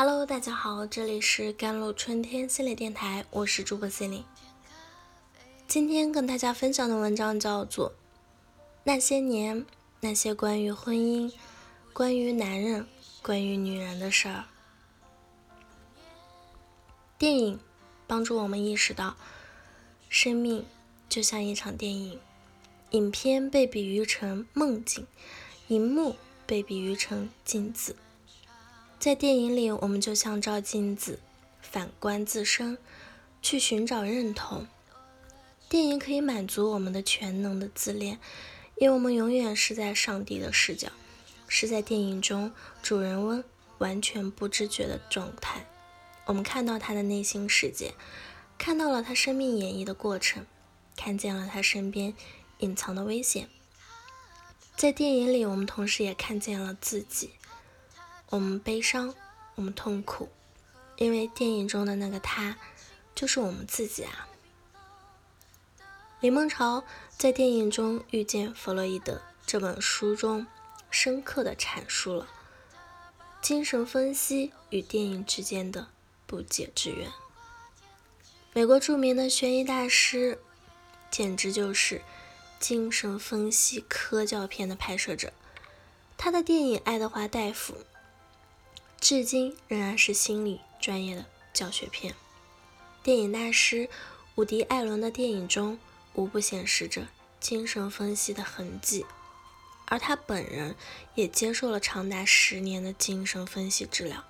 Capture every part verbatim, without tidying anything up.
Hello， 大家好，这里是甘露春天心理电台，我是主播心灵。今天跟大家分享的文章叫做《那些年，那些关于婚姻、关于男人、关于女人的事儿》。电影帮助我们意识到，生命就像一场电影，影片被比喻成梦境，荧幕被比喻成镜子。在电影里，我们就像照镜子，反观自身，去寻找认同。电影可以满足我们的全能的自恋，因为我们永远是在上帝的视角，是在电影中主人翁完全不知觉的状态。我们看到他的内心世界，看到了他生命演绎的过程，看见了他身边隐藏的危险。在电影里，我们同时也看见了自己，我们悲伤，我们痛苦，因为电影中的那个他就是我们自己啊。李梦潮在电影中遇见弗洛伊德这本书中深刻地阐述了精神分析与电影之间的不解之缘。美国著名的悬疑大师，简直就是精神分析科教片的拍摄者，他的电影《爱德华·戴夫》至今仍然是心理专业的教学片。电影大师伍迪·艾伦的电影中无不显示着精神分析的痕迹，而他本人也接受了长达十年的精神分析治疗。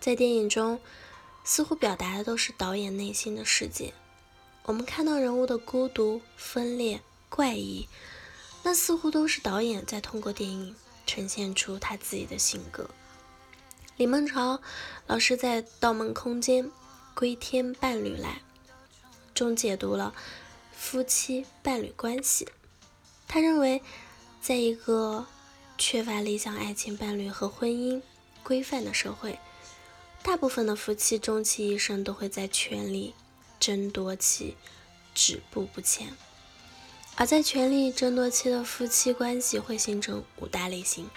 在电影中，似乎表达的都是导演内心的世界，我们看到人物的孤独、分裂、怪异，那似乎都是导演在通过电影呈现出他自己的性格。李梦潮老师在《盗梦空间》《归天伴侣来》中解读了夫妻伴侣关系。他认为，在一个缺乏理想爱情伴侣和婚姻规范的社会，大部分的夫妻终其一生都会在权力争夺期止步不前。而在权力争夺期的夫妻关系会形成五大类型，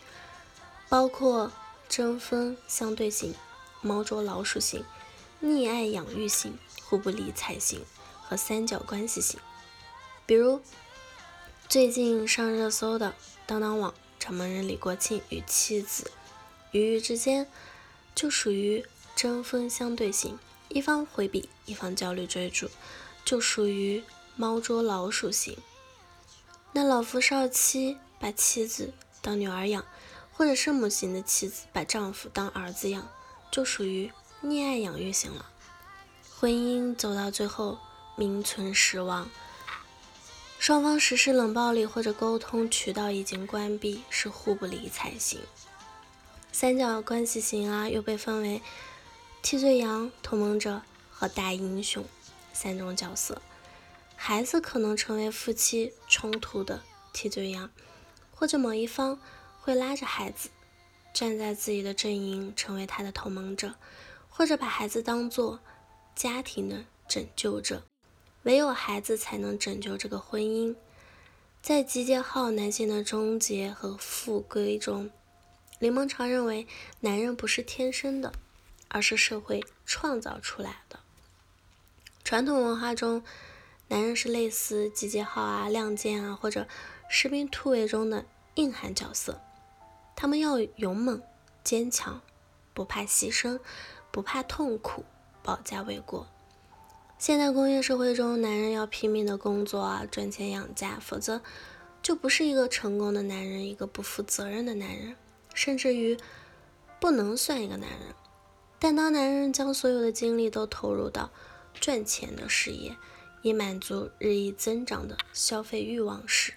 包括针锋相对型、猫捉老鼠型、溺爱养育型、互不理睬型和三角关系型。比如最近上热搜的当当网掌门人李国庆与妻子鱼鱼之间，就属于针锋相对型，一方回避，一方焦虑追逐，就属于猫捉老鼠型。那老夫少妻把妻子当女儿养，或者圣母型的妻子把丈夫当儿子养，就属于溺爱养育型了。婚姻走到最后名存实亡，双方实施冷暴力或者沟通渠道已经关闭，是互不理睬型。三角关系型啊，又被分为替罪羊、同盟者和大英雄三种角色。孩子可能成为夫妻冲突的替罪羊，或者某一方会拉着孩子站在自己的阵营，成为他的同盟者，或者把孩子当作家庭的拯救者，唯有孩子才能拯救这个婚姻。在集结号男性的终结和复归中，李梦潮认为男人不是天生的，而是社会创造出来的。传统文化中，男人是类似集结号啊、亮剑啊或者士兵突围中的硬汉角色，他们要勇猛、坚强，不怕牺牲，不怕痛苦，保家卫国。现代工业社会中，男人要拼命的工作啊，赚钱养家，否则就不是一个成功的男人，一个不负责任的男人，甚至于不能算一个男人。但当男人将所有的精力都投入到赚钱的事业，以满足日益增长的消费欲望时，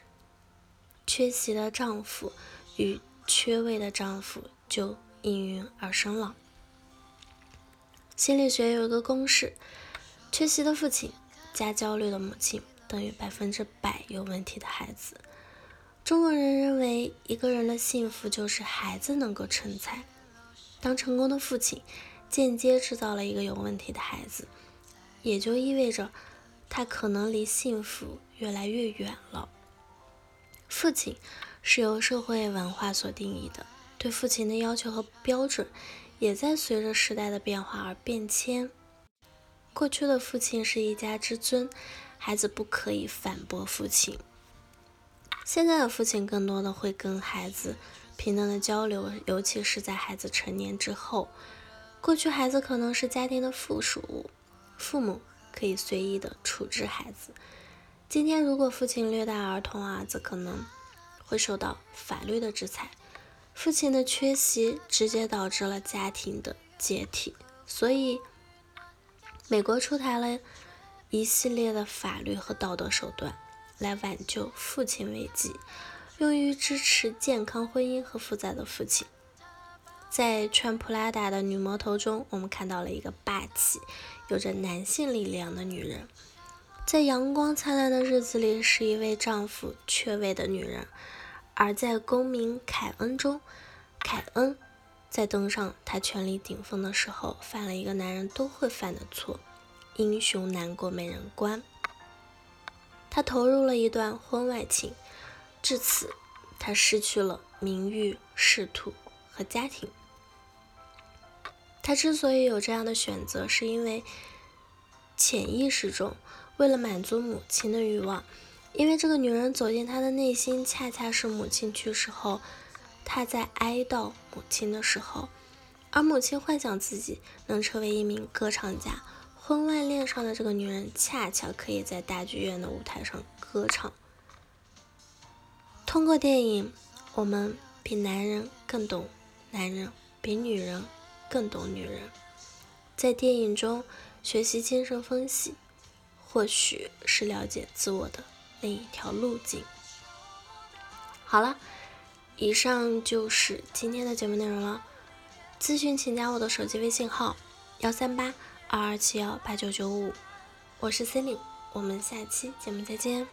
缺席的丈夫与缺位的丈夫就应运而生了。心理学有一个公式，缺席的父亲加焦虑的母亲等于百分之百有问题的孩子。中国人认为一个人的幸福就是孩子能够成才，当成功的父亲间接制造了一个有问题的孩子，也就意味着他可能离幸福越来越远了。父亲是由社会文化所定义的，对父亲的要求和标准也在随着时代的变化而变迁。过去的父亲是一家之尊，孩子不可以反驳父亲。现在的父亲更多的会跟孩子平等的交流，尤其是在孩子成年之后。过去孩子可能是家庭的附属物，父母可以随意的处置孩子。今天如果父亲虐待儿童，儿子可能会受到法律的制裁。父亲的缺席直接导致了家庭的解体，所以美国出台了一系列的法律和道德手段来挽救父亲危机，用于支持健康婚姻和负载的父亲。在穿普拉达的女魔头中，我们看到了一个霸气有着男性力量的女人，在阳光灿烂的日子里是一位丈夫缺位的女人，而在公民凯恩中，凯恩在登上他权力顶峰的时候，犯了一个男人都会犯的错，英雄难过美人关。他投入了一段婚外情，至此他失去了名誉、仕途和家庭。他之所以有这样的选择，是因为潜意识中为了满足母亲的欲望，因为这个女人走进他的内心，恰恰是母亲去世后，他在哀悼母亲的时候，而母亲幻想自己能成为一名歌唱家，婚外恋上的这个女人恰巧可以在大剧院的舞台上歌唱。通过电影，我们比男人更懂男人，比女人更懂女人。在电影中学习精神分析，或许是了解自我的另一条路径。好了，以上就是今天的节目内容了。咨询请加我的手机微信号幺三八二二七幺八九九五，我是森林，我们下期节目再见。